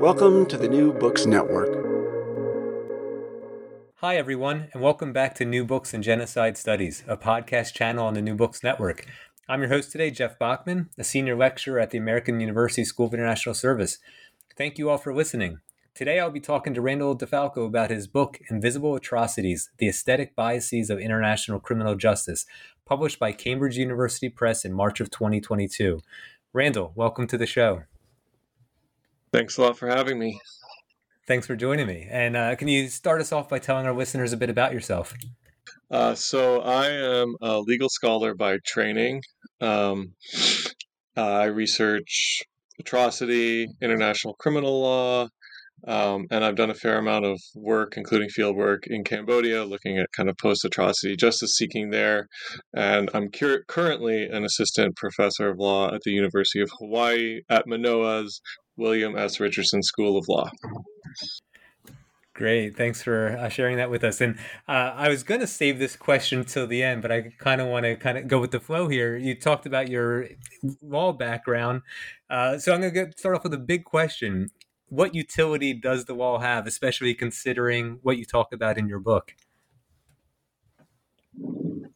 Welcome to the New Books Network. Hi, everyone, and welcome back to New Books and Genocide Studies, a podcast channel on the New Books Network. I'm your host today, Jeff Bachman, a senior lecturer at the American University School of International Service. Thank you all for listening. Today, I'll be talking to Randall DeFalco about his book, Invisible Atrocities, The Aesthetic Biases of International Criminal Justice, published by Cambridge University Press in March of 2022. Randall, welcome to the show. Thanks a lot for having me. Thanks for joining me. And can you start us off by telling our listeners a bit about yourself? So I am a legal scholar by training. I research atrocity, international criminal law, and I've done a fair amount of work, including field work in Cambodia, looking at kind of post-atrocity justice seeking there. And I'm currently an assistant professor of law at the University of Hawaii at Manoa's William S. Richardson School of Law. Great. Thanks for sharing that with us. And I was going to save this question till the end, but I kind of want to go with the flow here. You talked about your law background. So I'm going to start off with a big question. What utility does the law have, especially considering what you talk about in your book?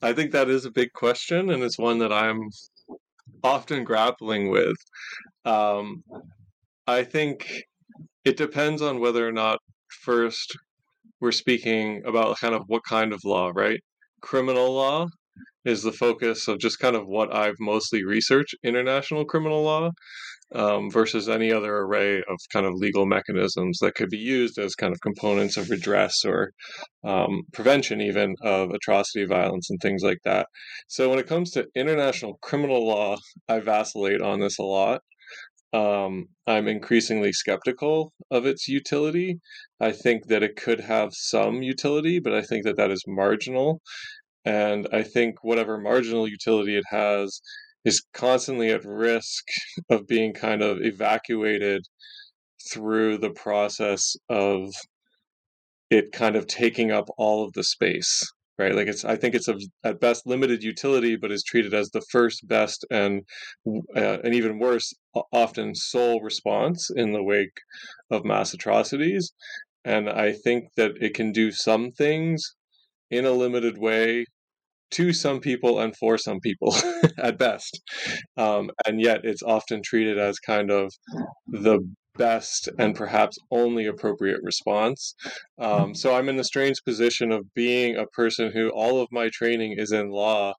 I think that is a big question, and it's one that I'm often grappling with. I think it depends on whether or not, first, we're speaking about kind of what kind of law, right? Criminal law is the focus of just kind of what I've mostly researched, international criminal law, versus any other array of kind of legal mechanisms that could be used as kind of components of redress or prevention even of atrocity, violence, and things like that. So when it comes to international criminal law, I vacillate on this a lot. I'm increasingly skeptical of its utility. I think that it could have some utility, but I think that that is marginal. And I think whatever marginal utility it has is constantly at risk of being kind of evacuated through the process of it kind of taking up all of the space. Right? Like I think it's at best limited utility, but is treated as the first best and even worse, often sole response in the wake of mass atrocities. And I think that it can do some things in a limited way to some people and for some people at best. And yet it's often treated as kind of the best and perhaps only appropriate response. So I'm in the strange position of being a person who all of my training is in law,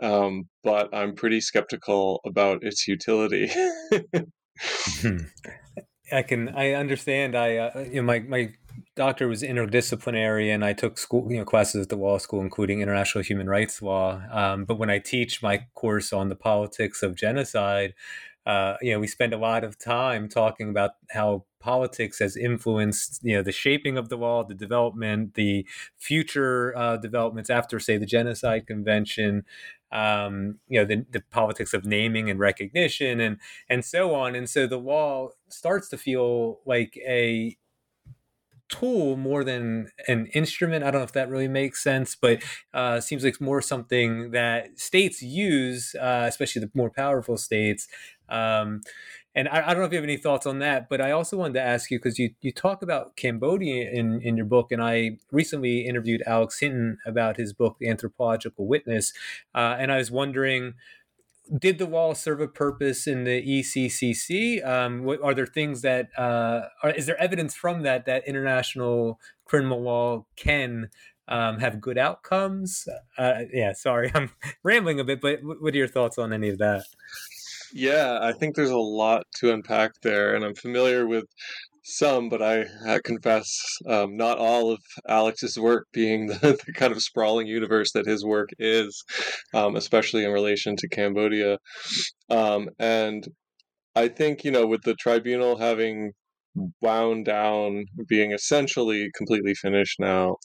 but I'm pretty skeptical about its utility. I understand. My doctor was interdisciplinary, and I took school classes at the law school, including international human rights law. But when I teach my course on the politics of genocide, we spend a lot of time talking about how politics has influenced, the shaping of the law, the development, the future developments after, say, the Genocide Convention, the politics of naming and recognition and so on. And so the law starts to feel like a tool more than an instrument. I don't know if that really makes sense, but seems like more something that states use, especially the more powerful states. And I don't know if you have any thoughts on that, but I also wanted to ask you, because you talk about Cambodia in your book, and I recently interviewed Alex Hinton about his book, The Anthropological Witness, and I was wondering, Did the law serve a purpose in the ECCC? Are there things that is there evidence from that international criminal law can have good outcomes? Sorry, I'm rambling a bit, but what are your thoughts on any of that? Yeah, I think there's a lot to unpack there, and I'm familiar with some, but I confess not all of Alex's work, being the kind of sprawling universe that his work is, especially in relation to Cambodia. And I think, with the tribunal having wound down, being essentially completely finished now,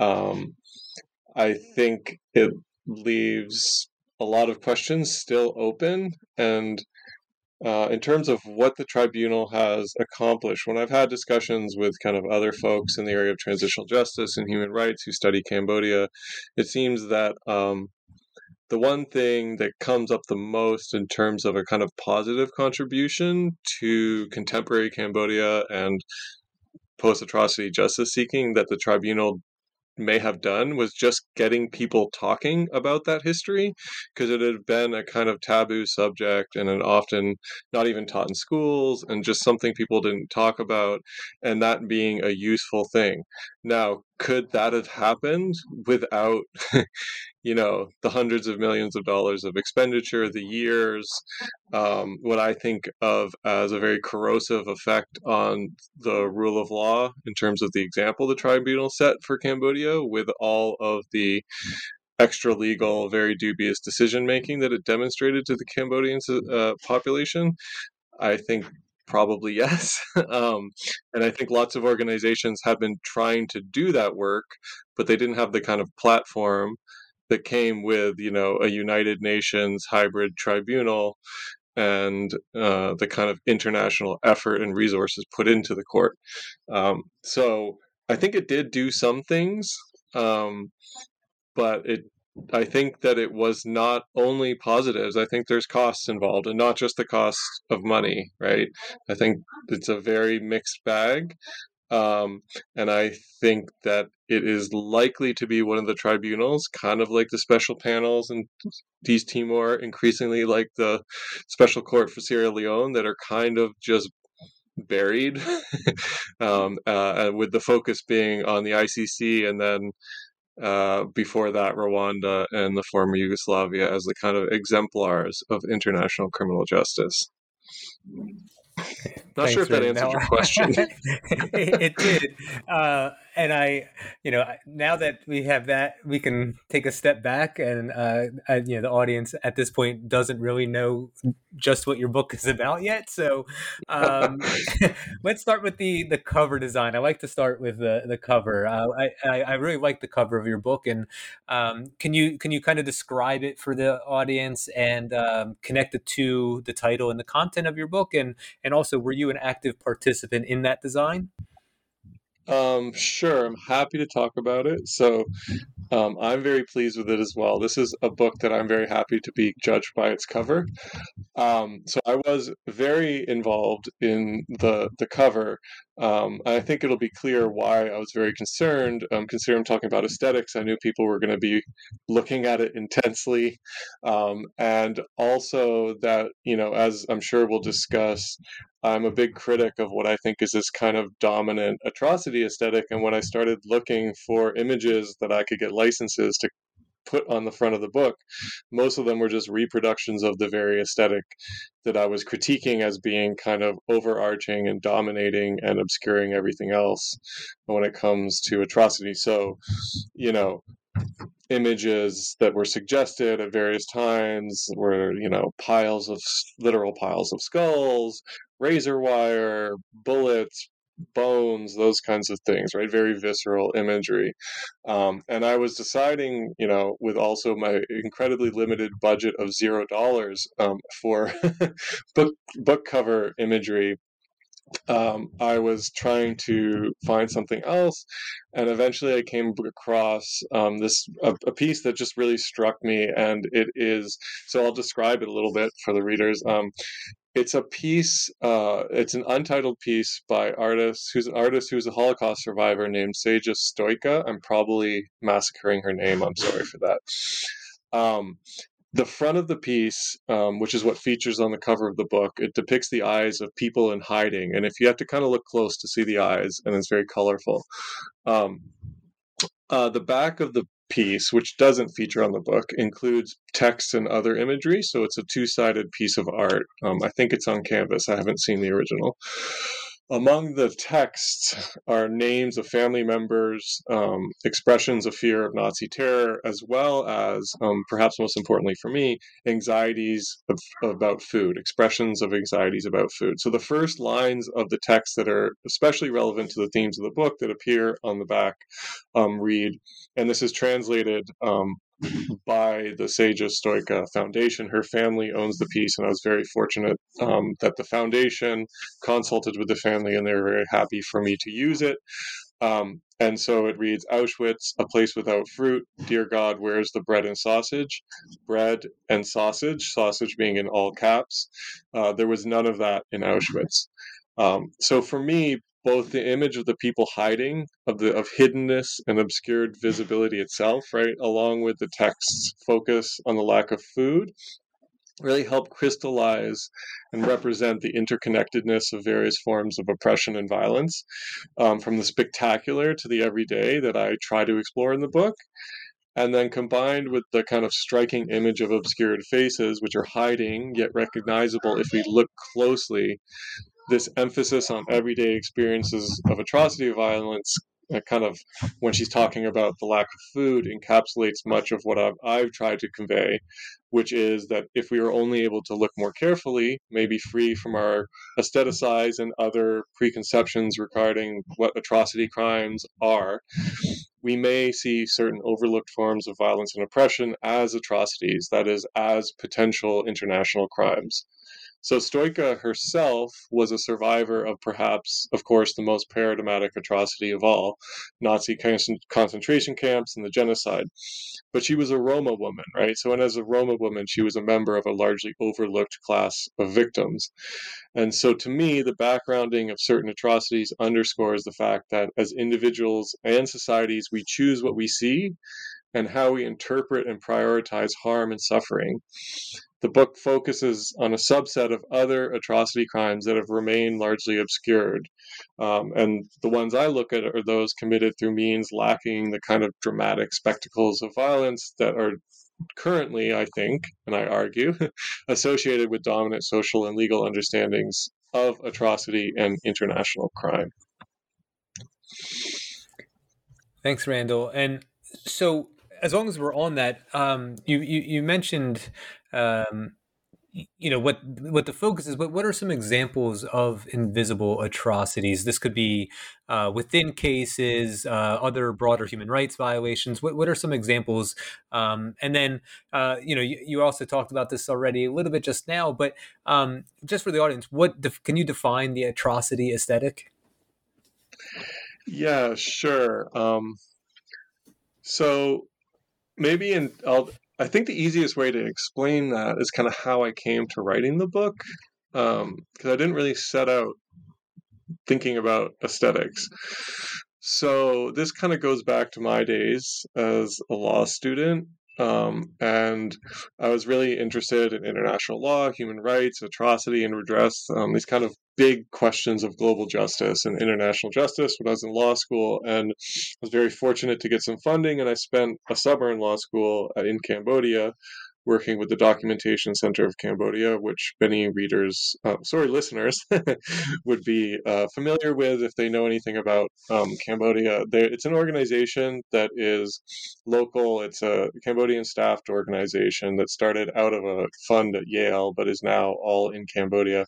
I think it leaves a lot of questions still open. And in terms of what the tribunal has accomplished, when I've had discussions with kind of other folks in the area of transitional justice and human rights who study Cambodia, it seems that the one thing that comes up the most in terms of a kind of positive contribution to contemporary Cambodia and post-atrocity justice seeking that the tribunal may have done was just getting people talking about that history, because it had been a kind of taboo subject and an often not even taught in schools and just something people didn't talk about, and that being a useful thing. Now, could that have happened without, the hundreds of millions of dollars of expenditure, the years, what I think of as a very corrosive effect on the rule of law in terms of the example the tribunal set for Cambodia, with all of the extra legal, very dubious decision making that it demonstrated to the Cambodian population? I think probably yes. And I think lots of organizations have been trying to do that work, but they didn't have the kind of platform that came with, a United Nations hybrid tribunal and the kind of international effort and resources put into the court. So I think it did do some things, but I think that it was not only positives. I think there's costs involved, and not just the cost of money, right? I think it's a very mixed bag. And I think that it is likely to be one of the tribunals, kind of like the special panels in East Timor, increasingly like the special court for Sierra Leone, that are kind of just buried, with the focus being on the ICC, and then before that, Rwanda and the former Yugoslavia as the kind of exemplars of international criminal justice. Not sure if that answered your question. It did. And I, now that we have that, we can take a step back, and the audience at this point doesn't really know just what your book is about yet. So let's start with the cover design. I like to start with the cover. I really like the cover of your book. And can you kind of describe it for the audience and connect it to the title and the content of your book? And also, were you an active participant in that design? Sure. I'm happy to talk about it. So I'm very pleased with it as well. This is a book that I'm very happy to be judged by its cover. So I was very involved in the cover. I think it'll be clear why I was very concerned. Considering I'm talking about aesthetics, I knew people were going to be looking at it intensely. And also that, as I'm sure we'll discuss, I'm a big critic of what I think is this kind of dominant atrocity aesthetic. And when I started looking for images that I could get licenses to put on the front of the book, most of them were just reproductions of the very aesthetic that I was critiquing as being kind of overarching and dominating and obscuring everything else when it comes to atrocity. So, images that were suggested at various times were, literal piles of skulls, razor wire, bullets, bones, those kinds of things, right? Very visceral imagery. And I was deciding, with also my incredibly limited budget of $0 for book cover imagery, I was trying to find something else, and eventually I came across a piece that just really struck me, and it is, so I'll describe it a little bit for the readers. It's a piece, it's an untitled piece by an artist who's a Holocaust survivor named Sages Stoika. I'm probably massacring her name, I'm sorry for that. The front of the piece, which is what features on the cover of the book, it depicts the eyes of people in hiding. And if you have to kind of look close to see the eyes, and it's very colorful. The back of the piece, which doesn't feature on the book, includes text and other imagery. So it's a two-sided piece of art. I think it's on canvas. I haven't seen the original. Among the texts are names of family members, expressions of fear of Nazi terror, as well as, perhaps most importantly for me, anxieties about food, expressions of anxieties about food. So the first lines of the text that are especially relevant to the themes of the book that appear on the back read, and this is translated by the Sages Stoika Foundation. Her family owns the piece, and I was very fortunate that the foundation consulted with the family, and they were very happy for me to use it. And so it reads, Auschwitz, a place without fruit. Dear God, where's the bread and sausage? Bread and sausage, sausage being in all caps. There was none of that in Auschwitz. So for me, both the image of the people hiding, of hiddenness and obscured visibility itself, right, along with the text's focus on the lack of food, really help crystallize and represent the interconnectedness of various forms of oppression and violence, from the spectacular to the everyday that I try to explore in the book. And then combined with the kind of striking image of obscured faces, which are hiding yet recognizable if we look closely, this emphasis on everyday experiences of atrocity violence, kind of when she's talking about the lack of food, encapsulates much of what I've tried to convey, which is that if we were only able to look more carefully, maybe free from our aestheticized and other preconceptions regarding what atrocity crimes are, we may see certain overlooked forms of violence and oppression as atrocities, that is, as potential international crimes. So Stoika herself was a survivor of perhaps, of course, the most paradigmatic atrocity of all, Nazi concentration camps and the genocide. But she was a Roma woman, right? So and as a Roma woman, she was a member of a largely overlooked class of victims. And so to me, the backgrounding of certain atrocities underscores the fact that as individuals and societies, we choose what we see and how we interpret and prioritize harm and suffering. The book focuses on a subset of other atrocity crimes that have remained largely obscured. And the ones I look at are those committed through means lacking the kind of dramatic spectacles of violence that are currently, I think, and I argue, associated with dominant social and legal understandings of atrocity and international crime. Thanks, Randall. And so as long as we're on that, you mentioned... what the focus is, but what are some examples of invisible atrocities? This could be within cases, other broader human rights violations. What are some examples? And then, you also talked about this already a little bit just now, but just for the audience, can you define the atrocity aesthetic? Yeah, sure. I think the easiest way to explain that is kind of how I came to writing the book, because I didn't really set out thinking about aesthetics. So this kind of goes back to my days as a law student, and I was really interested in international law, human rights, atrocity and redress, these kind of big questions of global justice and international justice when I was in law school. And I was very fortunate to get some funding, and I spent a summer in law school in Cambodia working with the Documentation Center of Cambodia, which many listeners would be familiar with if they know anything about Cambodia. It's an organization that is local. It's a Cambodian staffed organization that started out of a fund at Yale, but is now all in Cambodia.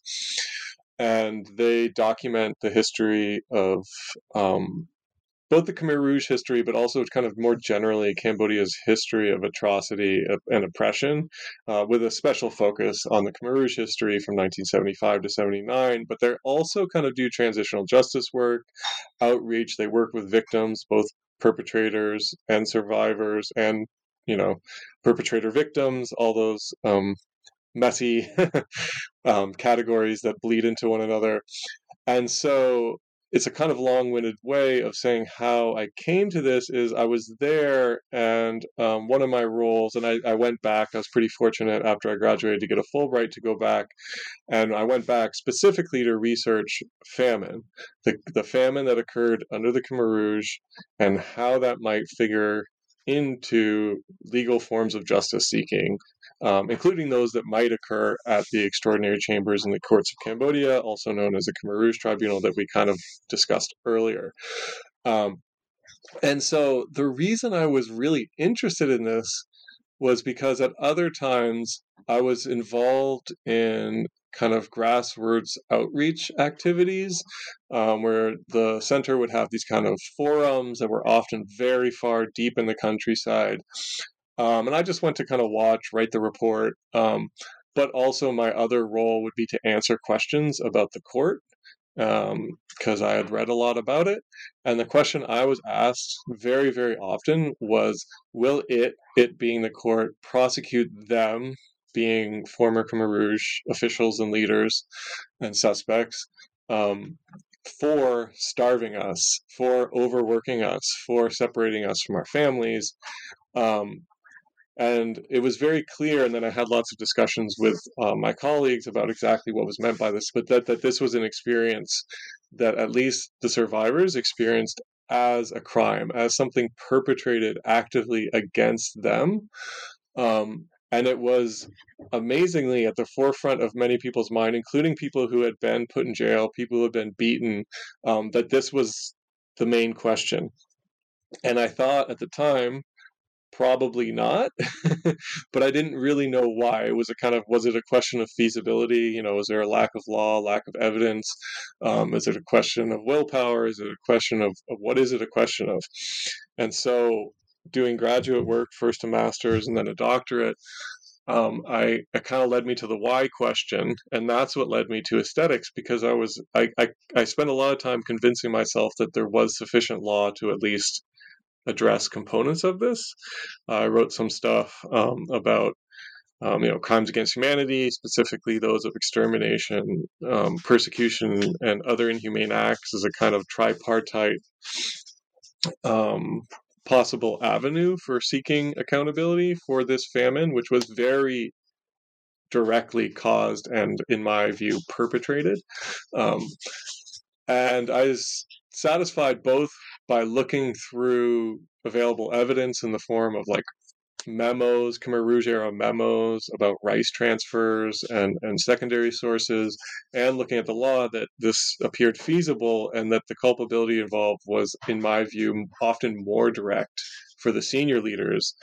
And they document the history of both the Khmer Rouge history, but also kind of more generally Cambodia's history of atrocity and oppression, with a special focus on the Khmer Rouge history from 1975 to 79. But they also kind of do transitional justice work, outreach. They work with victims, both perpetrators and survivors, and, perpetrator victims, all those messy categories that bleed into one another. And so It's a kind of long-winded way of saying how I came to this is I was there, and one of my roles, and I went back. I was pretty fortunate after I graduated to get a Fulbright to go back. And I went back specifically to research famine, the famine that occurred under the Khmer Rouge and how that might figure into legal forms of justice seeking, including those that might occur at the Extraordinary Chambers in the Courts of Cambodia, also known as the Khmer Rouge Tribunal that we kind of discussed earlier. And so the reason I was really interested in this was because at other times I was involved in kind of grassroots outreach activities where the center would have these kind of forums that were often very far deep in the countryside. And I just went to kind of watch, write the report. But also my other role would be to answer questions about the court because I had read a lot about it. And the question I was asked very, very often was, will it being the court, prosecute them, being former Khmer Rouge officials and leaders and suspects, for starving us, for overworking us, for separating us from our families. And it was very clear, and then I had lots of discussions with my colleagues about exactly what was meant by this, but that this was an experience that at least the survivors experienced as a crime, as something perpetrated actively against them. And it was amazingly at the forefront of many people's mind, including people who had been put in jail, people who had been beaten, that this was the main question. And I thought at the time, probably not, but I didn't really know why. It was was it a question of feasibility? You know, was there a lack of law, lack of evidence? Is it a question of willpower? Is it a question of what is it a question of? And so doing graduate work, first a master's and then a doctorate, it kind of led me to the why question. And that's what led me to aesthetics, because I spent a lot of time convincing myself that there was sufficient law to at least address components of this. I wrote some stuff about crimes against humanity, specifically those of extermination, persecution, and other inhumane acts as a kind of tripartite possible avenue for seeking accountability for this famine, which was very directly caused and, in my view, perpetrated. And I was satisfied both by looking through available evidence in the form of memos, Khmer Rouge era memos about rice transfers and secondary sources, and looking at the law that this appeared feasible and that the culpability involved was, in my view, often more direct for the senior leaders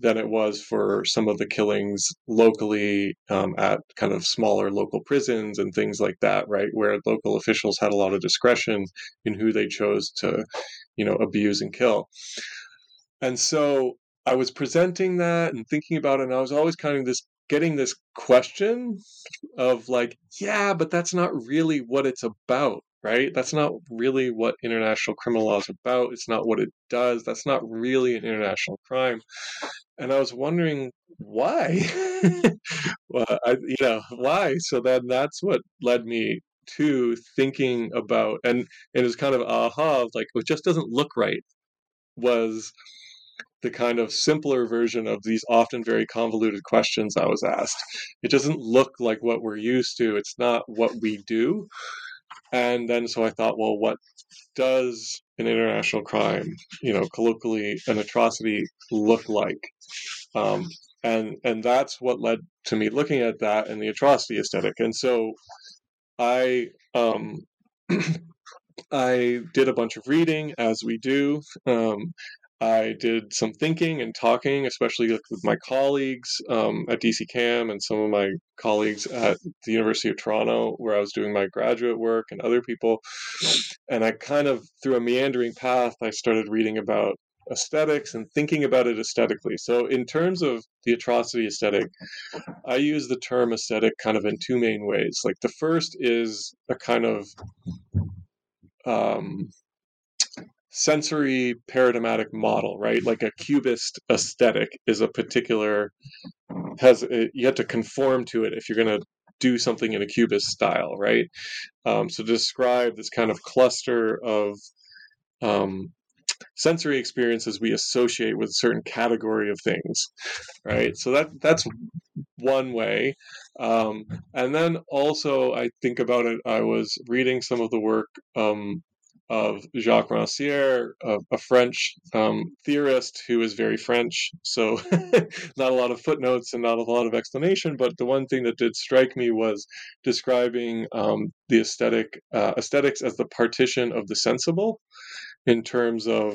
than it was for some of the killings locally at kind of smaller local prisons and things like that, right? Where local officials had a lot of discretion in who they chose to, abuse and kill. And so I was presenting that and thinking about it, and I was always kind of getting this question of but that's not really what it's about, right? That's not really what international criminal law is about. It's not what it does. That's not really an international crime. And I was wondering why, why? So then that's what led me to thinking about, and it was kind of it just doesn't look right, was the kind of simpler version of these often very convoluted questions I was asked. It doesn't look like what we're used to. It's not what we do. And then so I thought, well, what does an international crime, colloquially an atrocity, look like? And that's what led to me looking at that and the atrocity aesthetic. And so I did a bunch of reading, as we do. I did some thinking and talking, especially with my colleagues at DC Cam and some of my colleagues at the University of Toronto, where I was doing my graduate work, and other people. And I kind of, through a meandering path, I started reading about aesthetics and thinking about it aesthetically. So in terms of the atrocity aesthetic, I use the term aesthetic kind of in two main ways. The first is a kind of sensory paradigmatic model, right? A cubist aesthetic is a particular, you have to conform to it if you're going to do something in a Cubist style, right? So to describe this kind of cluster of sensory experiences we associate with a certain category of things, right? So that's one way. And then also I think about it, I was reading some of the work of Jacques Rancière, a French theorist who is very French. So not a lot of footnotes and not a lot of explanation, but the one thing that did strike me was describing the aesthetics as the partition of the sensible in terms of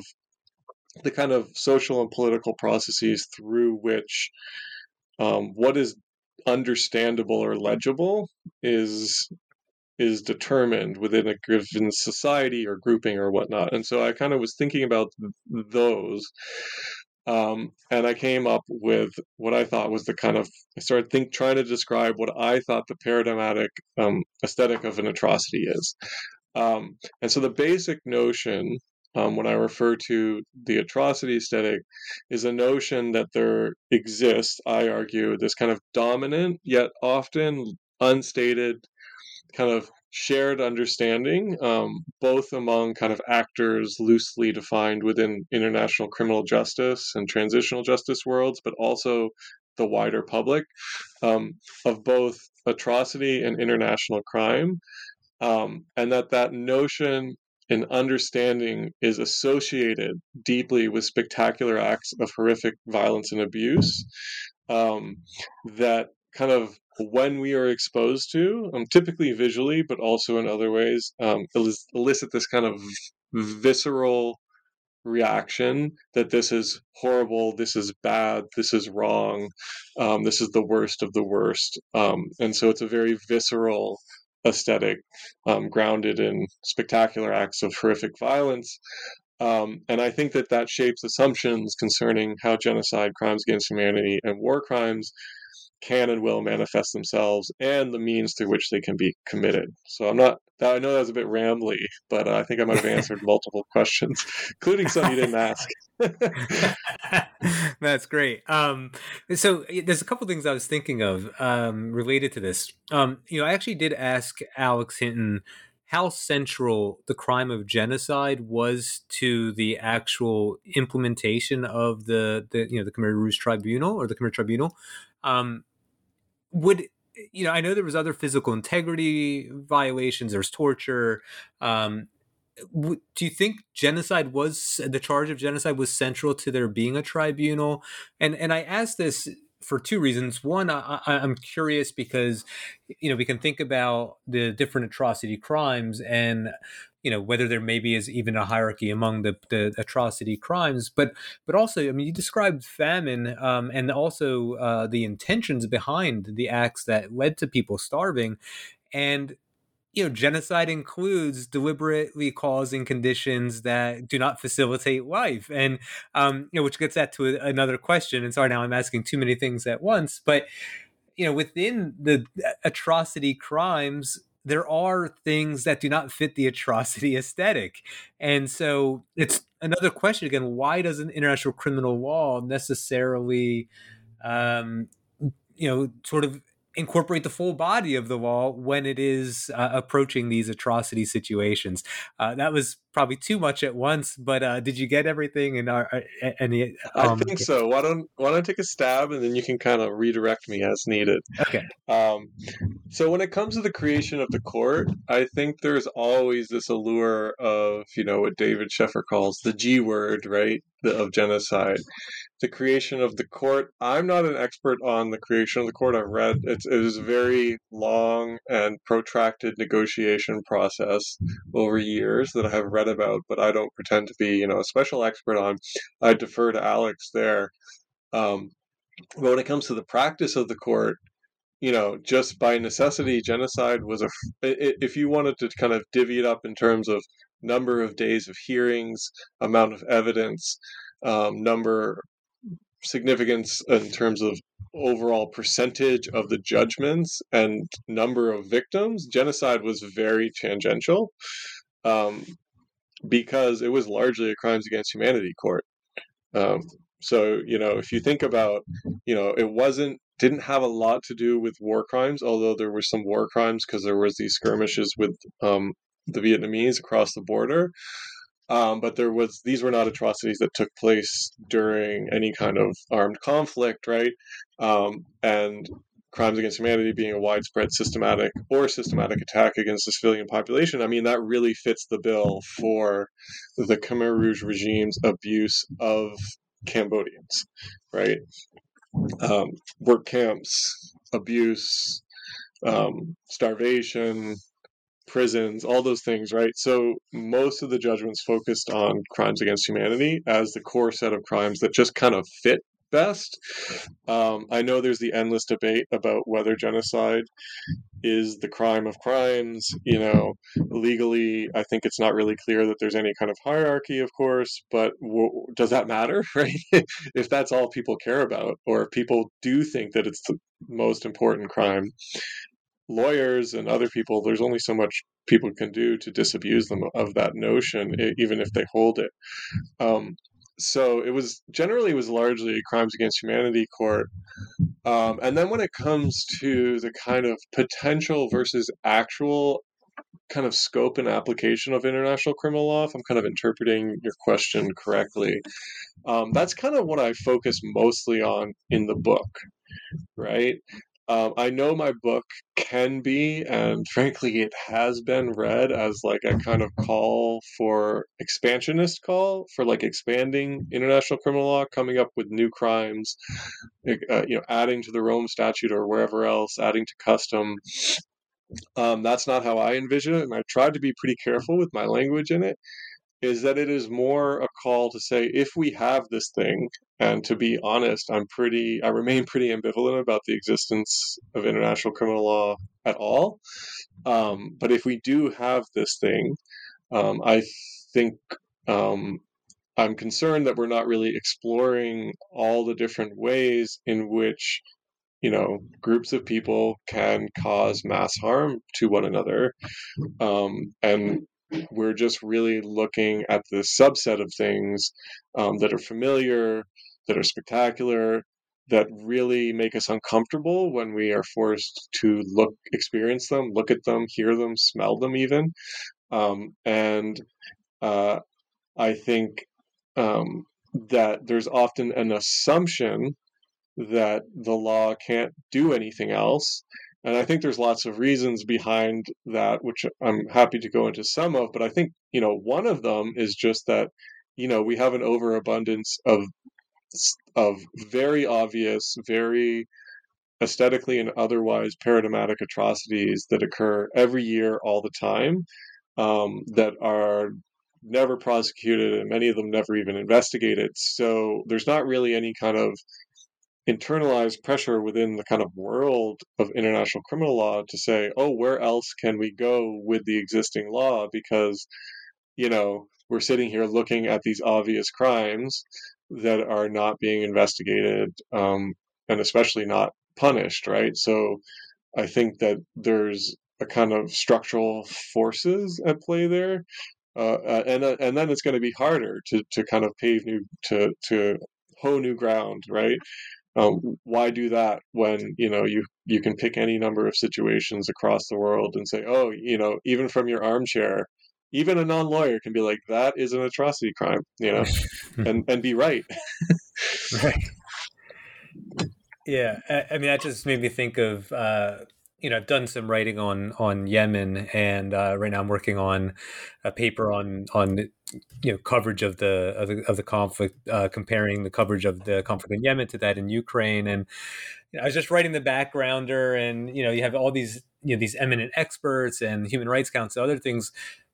the kind of social and political processes through which what is understandable or legible is determined within a given society or grouping or whatnot. And so I kind of was thinking about those. And I came up with what I thought was the kind of, trying to describe what I thought the paradigmatic aesthetic of an atrocity is. And so the basic notion, when I refer to the atrocity aesthetic, is a notion that there exists, I argue, this kind of dominant, yet often unstated, kind of shared understanding, both among kind of actors loosely defined within international criminal justice and transitional justice worlds, but also the wider public, of both atrocity and international crime. And that notion and understanding is associated deeply with spectacular acts of horrific violence and abuse, that kind of when we are exposed to, typically visually, but also in other ways, elicit this kind of visceral reaction that this is horrible, this is bad, this is wrong, this is the worst of the worst. And so it's a very visceral aesthetic, grounded in spectacular acts of horrific violence. And I think that shapes assumptions concerning how genocide, crimes against humanity, and war crimes can and will manifest themselves and the means through which they can be committed. So I know that was a bit rambly, but I think I might have answered multiple questions, including some you didn't ask. That's great. So there's a couple things I was thinking of related to this. I actually did ask Alex Hinton how central the crime of genocide was to the actual implementation of the Khmer Rouge Tribunal or the Khmer Tribunal. I know there was other physical integrity violations, there's torture. Do you think the charge of genocide was central to there being a tribunal? And I asked this for two reasons. One, I'm curious because, we can think about the different atrocity crimes and, whether there maybe is even a hierarchy among the atrocity crimes, but also, you described famine and also the intentions behind the acts that led to people starving. And, genocide includes deliberately causing conditions that do not facilitate life. And, which gets that to another question. And sorry, now I'm asking too many things at once, but, within the atrocity crimes, there are things that do not fit the atrocity aesthetic. And so it's another question again, why doesn't international criminal law necessarily, sort of incorporate the full body of the law when it is approaching these atrocity situations? That was probably too much at once, but did you get everything? I think so. Why don't I take a stab and then you can kind of redirect me as needed. Okay. So when it comes to the creation of the court, I think there's always this allure of, what David Sheffer calls the G word, right? Of genocide. The creation of the court. I'm not an expert on the creation of the court. I've read it was a very long and protracted negotiation process over years that I have read about, but I don't pretend to be, a special expert on. I defer to Alex there. But when it comes to the practice of the court, just by necessity, genocide was if you wanted to kind of divvy it up in terms of number of days of hearings, amount of evidence, significance in terms of overall percentage of the judgments and number of victims, genocide was very tangential because it was largely a crimes against humanity court. So, you know, if you think about, you know, it didn't have a lot to do with war crimes, although there were some war crimes because there was these skirmishes with the Vietnamese across the border. But these were not atrocities that took place during any kind of armed conflict, right? And crimes against humanity being a widespread systematic attack against the civilian population, I mean, that really fits the bill for the Khmer Rouge regime's abuse of Cambodians, right? Work camps, abuse, starvation, prisons, all those things, right? So most of the judgments focused on crimes against humanity as the core set of crimes that just kind of fit best. I know there's the endless debate about whether genocide is the crime of crimes. You know, legally, I think it's not really clear that there's any kind of hierarchy, of course, but does that matter, right? If that's all people care about, or if people do think that it's the most important crime, lawyers and other people, there's only so much people can do to disabuse them of that notion, even if they hold it. So it was largely a crimes against humanity court. And then when it comes to the kind of potential versus actual kind of scope and application of international criminal law, if I'm kind of interpreting your question correctly, that's kind of what I focus mostly on in the book, right? I know my book can be, and frankly, it has been read as like a kind of expansionist call for like expanding international criminal law, coming up with new crimes, you know, adding to the Rome Statute or wherever else, adding to custom. That's not how I envision it, and I tried to be pretty careful with my language in it, is that it is more a call to say, if we have this thing, and to be honest, I remain pretty ambivalent about the existence of international criminal law at all. But if we do have this thing, I think I'm concerned that we're not really exploring all the different ways in which, you know, groups of people can cause mass harm to one another. And we're just really looking at the subset of things that are familiar, that are spectacular, that really make us uncomfortable when we are forced to experience them, look at them, hear them, smell them even. And I think that there's often an assumption that the law can't do anything else. And I think there's lots of reasons behind that, which I'm happy to go into some of, but I think, you know, one of them is just that, you know, we have an overabundance of very obvious, very aesthetically and otherwise paradigmatic atrocities that occur every year all the time, that are never prosecuted and many of them never even investigated. So there's not really any kind of internalized pressure within the kind of world of international criminal law to say, oh, where else can we go with the existing law? Because, you know, we're sitting here looking at these obvious crimes that are not being investigated, and especially not punished, right? So I think that there's a kind of structural forces at play there. And then it's going to be harder to kind of hoe new ground, right? Why do that when, you know, you can pick any number of situations across the world and say, oh, you know, even from your armchair, even a non-lawyer can be like, that is an atrocity crime, you know, and be right. Right. Yeah. I mean, that just made me think of, you know, I've done some writing on Yemen, and right now I'm working on a paper on you know, coverage of the conflict, comparing the coverage of the conflict in Yemen to that in Ukraine. And you know, I was just writing the backgrounder, and you know, you have all these, you know, these eminent experts and Human Rights Council, other things,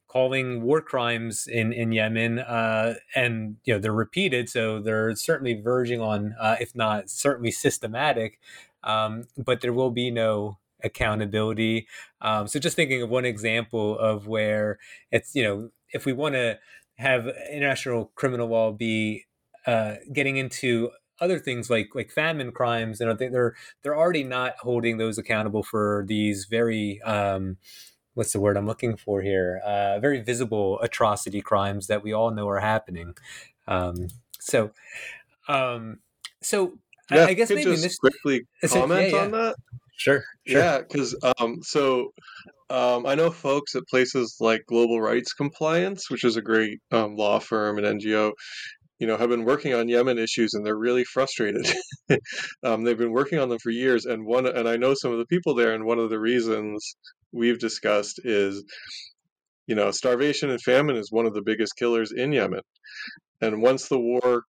calling war crimes in Yemen, and you know, they're repeated, so they're certainly verging on, if not certainly systematic, but there will be no accountability. So just thinking of one example of where it's, you know, if we want to have international criminal law be getting into other things like famine crimes, and I think they're already not holding those accountable for these very what's the word I'm looking for here? Very visible atrocity crimes that we all know are happening. So I guess maybe just quickly comment on that. Sure. Yeah, because I know folks at places like Global Rights Compliance, which is a great law firm and NGO, have been working on Yemen issues, and they're really frustrated. They've been working on them for years, and I know some of the people there, and one of the reasons we've discussed is, starvation and famine is one of the biggest killers in Yemen. And once the war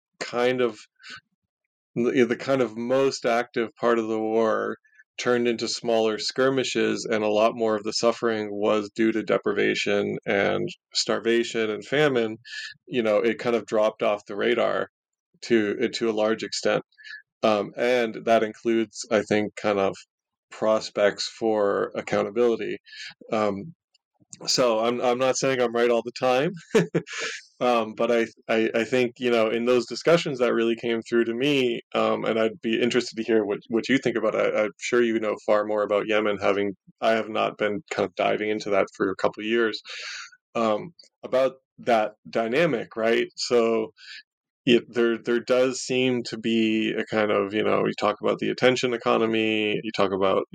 the most active part of the war turned into smaller skirmishes, and a lot more of the suffering was due to deprivation and starvation and famine, it kind of dropped off the radar to a large extent. And that includes, I think, kind of prospects for accountability. So I'm not saying I'm right all the time, but I think, in those discussions that really came through to me, and I'd be interested to hear what you think about it. I'm sure you know far more about Yemen, I have not been kind of diving into that for a couple of years, about that dynamic, right? So there does seem to be a kind of, you talk about the attention economy, you talk about,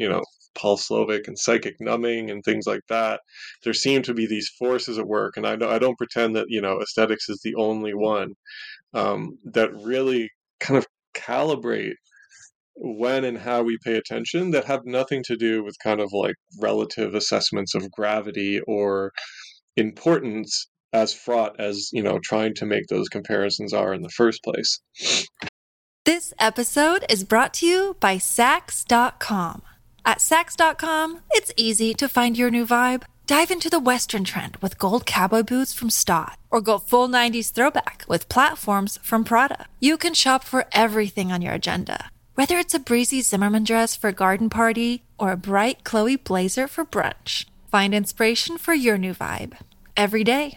Paul Slovak and psychic numbing and things like that. There seem to be these forces at work, and I don't pretend that, aesthetics is the only one that really kind of calibrate when and how we pay attention, that have nothing to do with kind of like relative assessments of gravity or importance, as fraught as, trying to make those comparisons are in the first place. This episode is brought to you by Saks.com. At Saks.com, it's easy to find your new vibe. Dive into the Western trend with gold cowboy boots from Staud, or go full 90s throwback with platforms from Prada. You can shop for everything on your agenda, whether it's a breezy Zimmermann dress for a garden party or a bright Chloe blazer for brunch. Find inspiration for your new vibe every day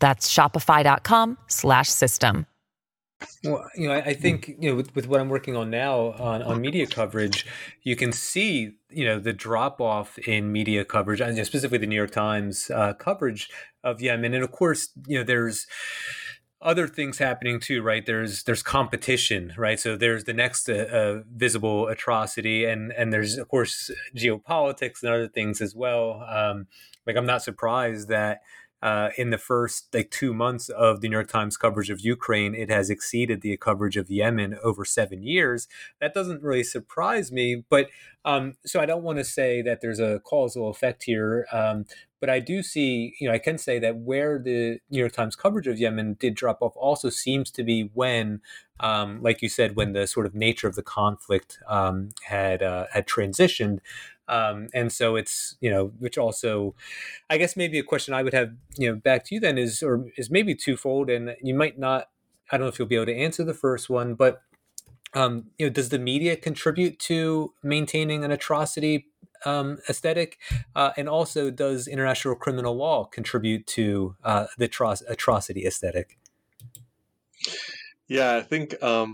That's shopify.com/system. Well, I think, with what I'm working on now on media coverage, you can see, the drop off in media coverage, and specifically the New York Times coverage of Yemen. And of course, there's other things happening too, right? There's competition, right? So there's the next visible atrocity, and there's, of course, geopolitics and other things as well. I'm not surprised that in the first 2 months of the New York Times coverage of Ukraine, it has exceeded the coverage of Yemen over 7 years. That doesn't really surprise me, but so I don't want to say that there's a causal effect here, but I do see, I can say that where the New York Times coverage of Yemen did drop off also seems to be when, like you said, when the sort of nature of the conflict had transitioned. And so it's, which also, I guess maybe a question I would have, back to you then is maybe twofold, and you might not, I don't know if you'll be able to answer the first one, but, does the media contribute to maintaining an atrocity aesthetic? And also, does international criminal law contribute to the atrocity aesthetic? Yeah, I think, I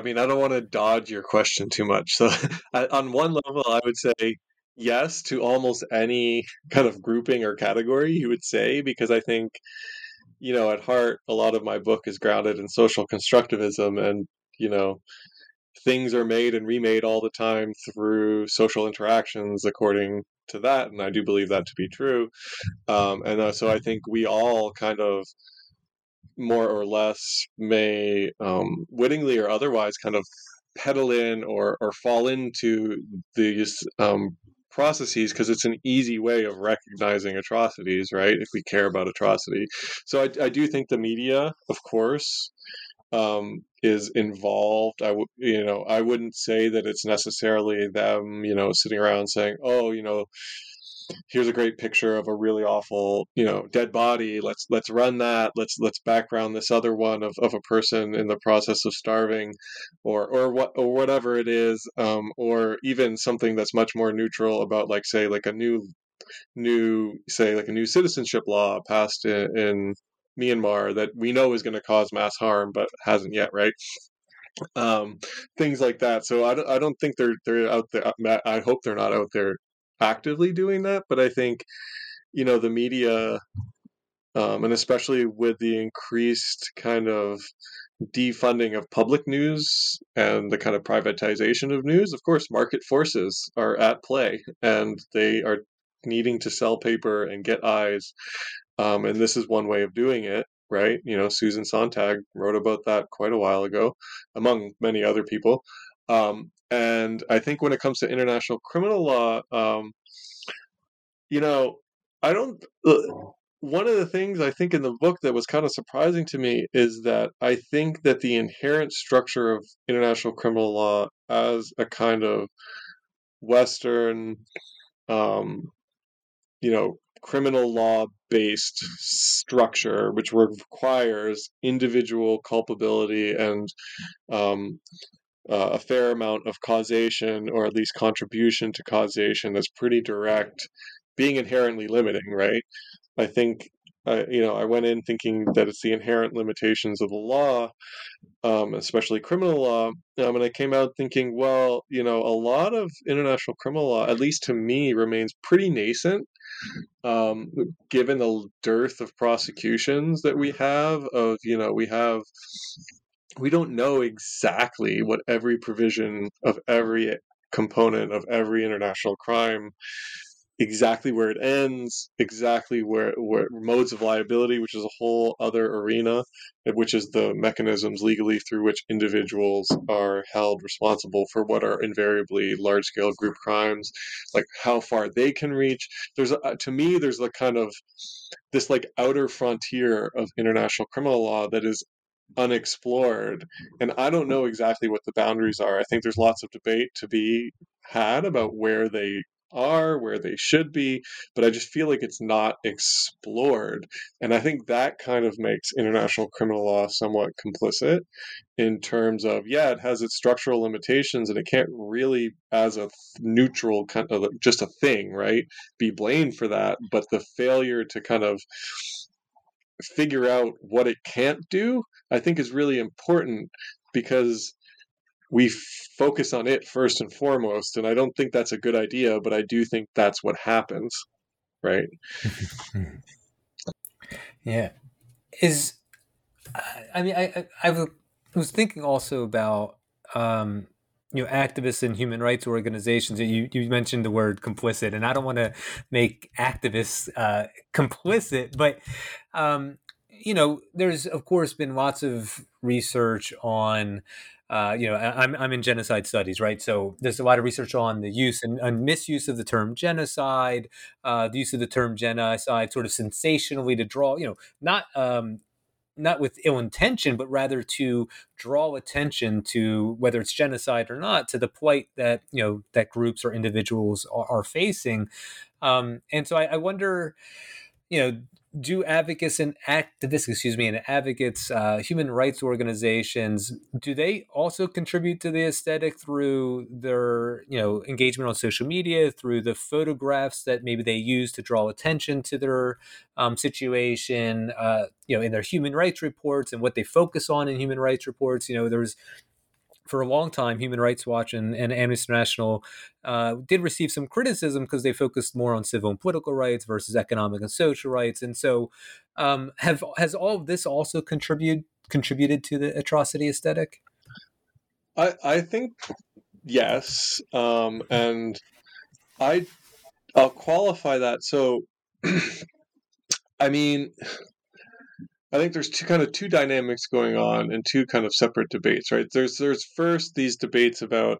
don't want to dodge your question too much. So on one level, I would say yes to almost any kind of grouping or category you would say, because I think, at heart, a lot of my book is grounded in social constructivism, and, things are made and remade all the time through social interactions according to that. And I do believe that to be true. So I think we all kind of, more or less, may wittingly or otherwise kind of pedal in or fall into these processes, because it's an easy way of recognizing atrocities, right? If we care about atrocity. So I do think the media, of course, is involved. I wouldn't say that it's necessarily them, sitting around saying, oh, here's a great picture of a really awful, dead body. Let's run that. Let's background this other one of a person in the process of starving, or whatever it is, or even something that's much more neutral about like a new citizenship law passed in Myanmar that we know is going to cause mass harm, but hasn't yet, right? Things like that. So I don't think they're out there. I hope they're not out there actively doing that, but I think, the media, and especially with the increased kind of defunding of public news and the kind of privatization of news, of course, market forces are at play, and they are needing to sell paper and get eyes. And this is one way of doing it, right? Susan Sontag wrote about that quite a while ago, among many other people. And I think when it comes to international criminal law, one of the things I think in the book that was kind of surprising to me is that I think that the inherent structure of international criminal law as a kind of Western, criminal law-based structure, which requires individual culpability and a fair amount of causation, or at least contribution to causation, that's pretty direct, being inherently limiting, right? I think, I went in thinking that it's the inherent limitations of the law, especially criminal law, and I came out thinking, well, a lot of international criminal law, at least to me, remains pretty nascent. Given the dearth of prosecutions that we have, we don't know exactly what every provision of every component of every international crime, exactly where it ends, exactly where modes of liability, which is a whole other arena, which is the mechanisms legally through which individuals are held responsible for what are invariably large-scale group crimes, like how far they can reach. To me, there's the kind of this like outer frontier of international criminal law that is unexplored, and I don't know exactly what the boundaries are. I think there's lots of debate to be had about where they are, where they should be, but I just feel like it's not explored. And I think that kind of makes international criminal law somewhat complicit in terms of, yeah, it has its structural limitations and it can't really, as a neutral kind of just a thing, right, be blamed for that. But the failure to kind of figure out what it can't do, I think, is really important, because we focus on it first and foremost, and I don't think that's a good idea, but I do think that's what happens, right? Yeah. I was thinking also about activists and human rights organizations. You mentioned the word complicit, and I don't want to make activists complicit, but there's of course been lots of research on. I'm in genocide studies, right? So there's a lot of research on the use and misuse of the term genocide, the use of the term genocide sort of sensationally to draw, not with ill intention, but rather to draw attention to, whether it's genocide or not, to the plight that, that groups or individuals are facing. And so I wonder, do advocates, human rights organizations, do they also contribute to the aesthetic through their, engagement on social media, through the photographs that maybe they use to draw attention to their situation, in their human rights reports and what they focus on in human rights reports? There's, for a long time, Human Rights Watch and Amnesty International did receive some criticism because they focused more on civil and political rights versus economic and social rights. And so has all of this also contributed to the atrocity aesthetic? I think yes. And I'll qualify that. So, I think there's two dynamics going on and two kind of separate debates, right? There's first these debates about,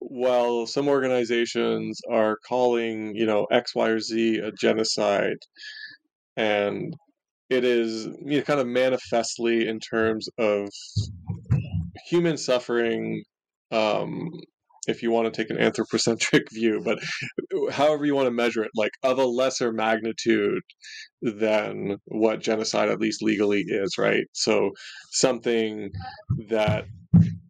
well, some organizations are calling, X, Y, or Z a genocide, and it is kind of manifestly in terms of human suffering, if you want to take an anthropocentric view, but however you want to measure it, like of a lesser magnitude than what genocide at least legally is, right? So something that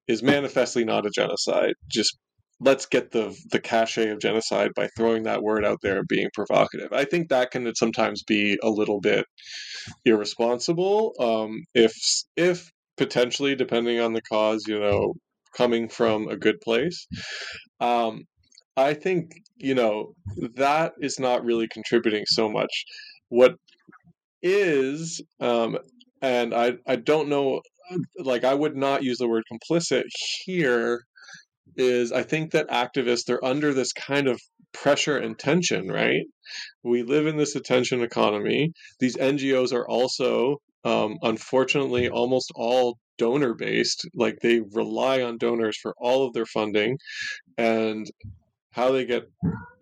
is manifestly not a genocide, just let's get the cachet of genocide by throwing that word out there and being provocative. I think that can sometimes be a little bit irresponsible, if potentially, depending on the cause, you know, coming from a good place. I think, you know, that is not really contributing so much. What is, and I don't know, like I would not use the word complicit here, is I think that activists, they're under this kind of pressure and tension, right? We live in this attention economy. These NGOs are also, unfortunately, almost all donor-based. Like they rely on donors for all of their funding, and how they get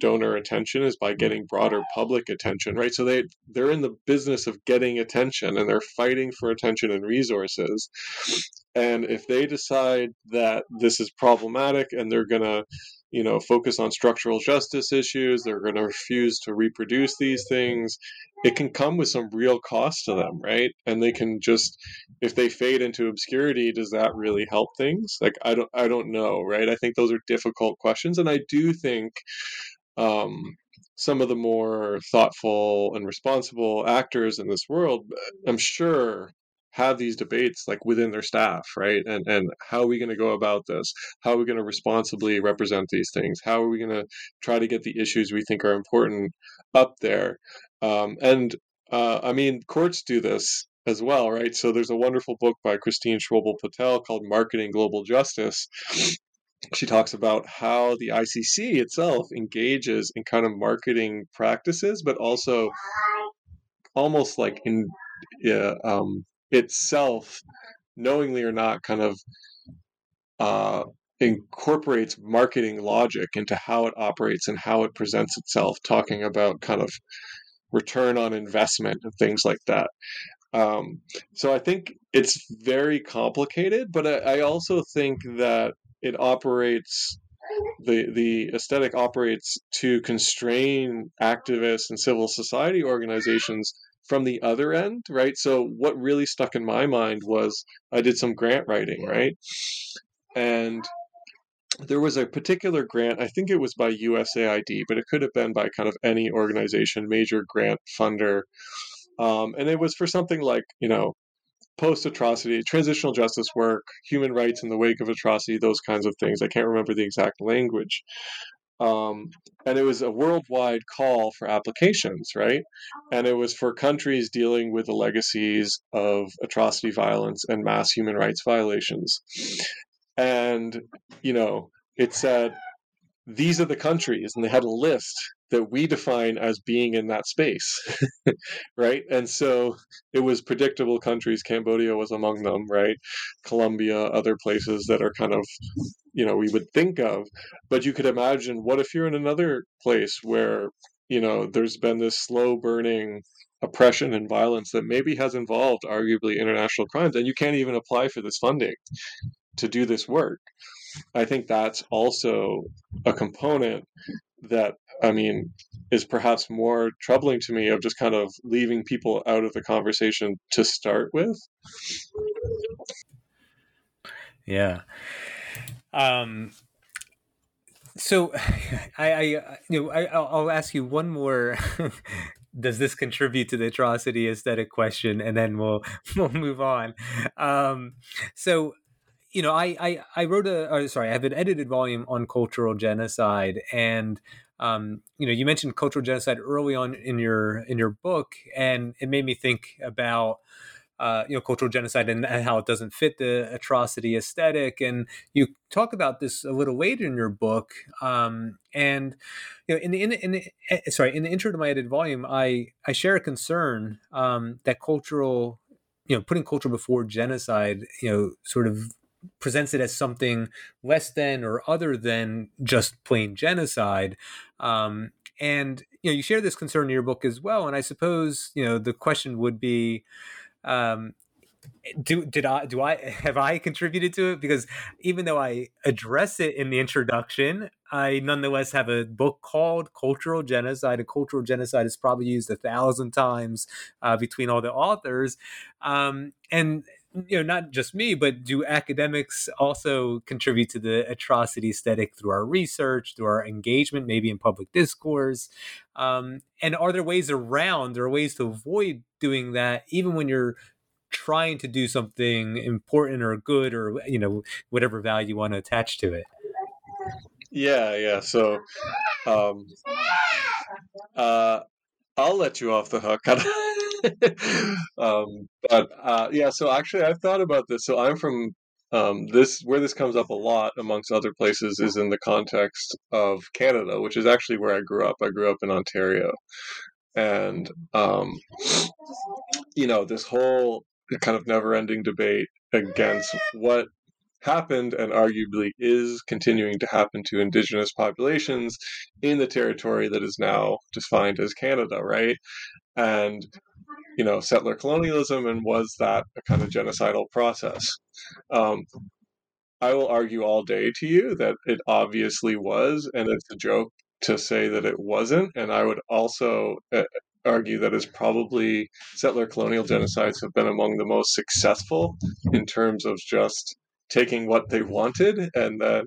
donor attention is by getting broader public attention, right? So they're in the business of getting attention, and they're fighting for attention and resources. And if they decide that this is problematic and they're going to, you know, focus on structural justice issues, they're going to refuse to reproduce these things, it can come with some real cost to them, right? And they can just, if they fade into obscurity, does that really help things? Like, I don't know, right? I think those are difficult questions. And I do think some of the more thoughtful and responsible actors in this world, I'm sure, have these debates like within their staff, right? And how are we going to go about this? How are we going to responsibly represent these things? How are we going to try to get the issues we think are important up there? I mean, courts do this as well, right? So there's a wonderful book by Christine Schwöbel Patel called Marketing Global Justice. She talks about how the ICC itself engages in kind of marketing practices, but also almost like in itself, knowingly or not, kind of incorporates marketing logic into how it operates and how it presents itself, talking about kind of return on investment and things like that. So I think it's very complicated, but I also think that it operates, the aesthetic operates to constrain activists and civil society organizations from the other end, right? So what really stuck in my mind was I did some grant writing, right? And there was a particular grant, I think it was by USAID, but it could have been by kind of any organization, major grant funder. And it was for something like, you know, post-atrocity, transitional justice work, human rights in the wake of atrocity, those kinds of things. I can't remember the exact language. And it was a worldwide call for applications, right? And it was for countries dealing with the legacies of atrocity, violence, and mass human rights violations. And, you know, it said, these are the countries, and they had a list that we define as being in that space, right? And so it was predictable countries. Cambodia was among them, right? Colombia, other places that are kind of, you know, we would think of. But you could imagine, what if you're in another place where, you know, there's been this slow burning oppression and violence that maybe has involved arguably international crimes, and you can't even apply for this funding to do this work? I think that's also a component that, I mean, is perhaps more troubling to me, of just kind of leaving people out of the conversation to start with. Yeah. So I'll ask you one more. Does this contribute to the atrocity aesthetic question? And then we'll move on. So, you know, I wrote I have an edited volume on cultural genocide, and you know, you mentioned cultural genocide early on in your book, and it made me think about you know, cultural genocide and how it doesn't fit the atrocity aesthetic. And you talk about this a little later in your book. And you know, in the intro to my edited volume, I share a concern that cultural, you know, putting culture before genocide, you know, sort of presents it as something less than or other than just plain genocide. And, you know, you share this concern in your book as well. And I suppose, you know, the question would be, Have I contributed to it? Because even though I address it in the introduction, I nonetheless have a book called Cultural Genocide. And cultural genocide is probably used 1,000 times between all the authors. And you know, not just me, but do academics also contribute to the atrocity aesthetic through our research, through our engagement, maybe in public discourse? And are there ways around or ways to avoid doing that, even when you're trying to do something important or good or, you know, whatever value you want to attach to it? Yeah. So I'll let you off the hook. So actually I've thought about this. So I'm from where this comes up a lot amongst other places is in the context of Canada, which is actually where I grew up. I grew up in Ontario. And, you know, this whole kind of never-ending debate against what happened and arguably is continuing to happen to Indigenous populations in the territory that is now defined as Canada, right? And, you know, settler colonialism, and was that a kind of genocidal process? I will argue all day to you that it obviously was, and it's a joke to say that it wasn't. And I would also argue that it's probably settler colonial genocides have been among the most successful in terms of just taking what they wanted and then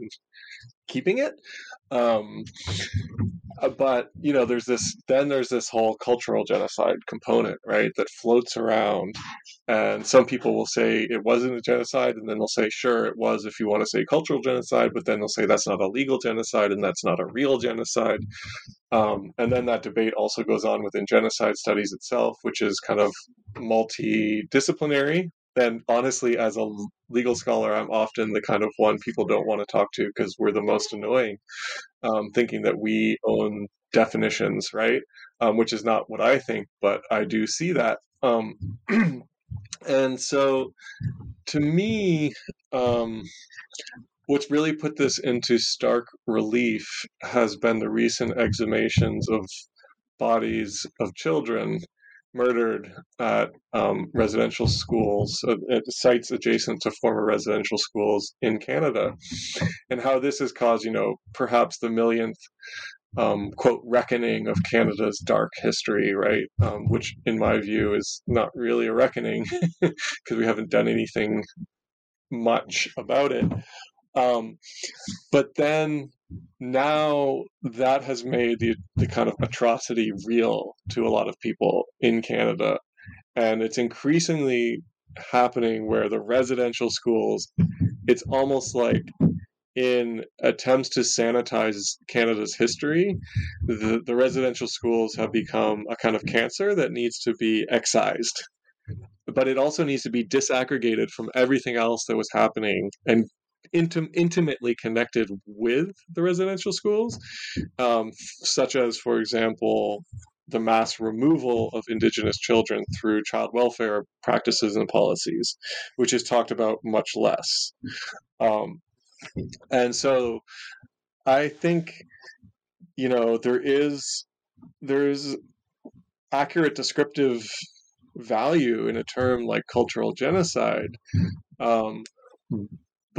keeping it. But, you know, there's this whole cultural genocide component, right, that floats around. And some people will say it wasn't a genocide, and then they'll say, sure, it was if you want to say cultural genocide, but then they'll say that's not a legal genocide and that's not a real genocide. And then that debate also goes on within genocide studies itself, which is kind of multidisciplinary. And honestly, as a legal scholar, I'm often the kind of one people don't want to talk to because we're the most annoying, thinking that we own definitions, right? Which is not what I think, but I do see that. And so to me, what's really put this into stark relief has been the recent exhumations of bodies of children murdered at residential schools, at sites adjacent to former residential schools in Canada, and how this has caused, you know, perhaps the millionth, quote, reckoning of Canada's dark history, right? Which, in my view, is not really a reckoning because we haven't done anything much about it. But then now that has made the kind of atrocity real to a lot of people in Canada. And it's increasingly happening where the residential schools, it's almost like in attempts to sanitize Canada's history, the residential schools have become a kind of cancer that needs to be excised. But it also needs to be disaggregated from everything else that was happening and intimately connected with the residential schools, such as, for example, the mass removal of Indigenous children through child welfare practices and policies, which is talked about much less. And so I think, you know, there is accurate descriptive value in a term like cultural genocide.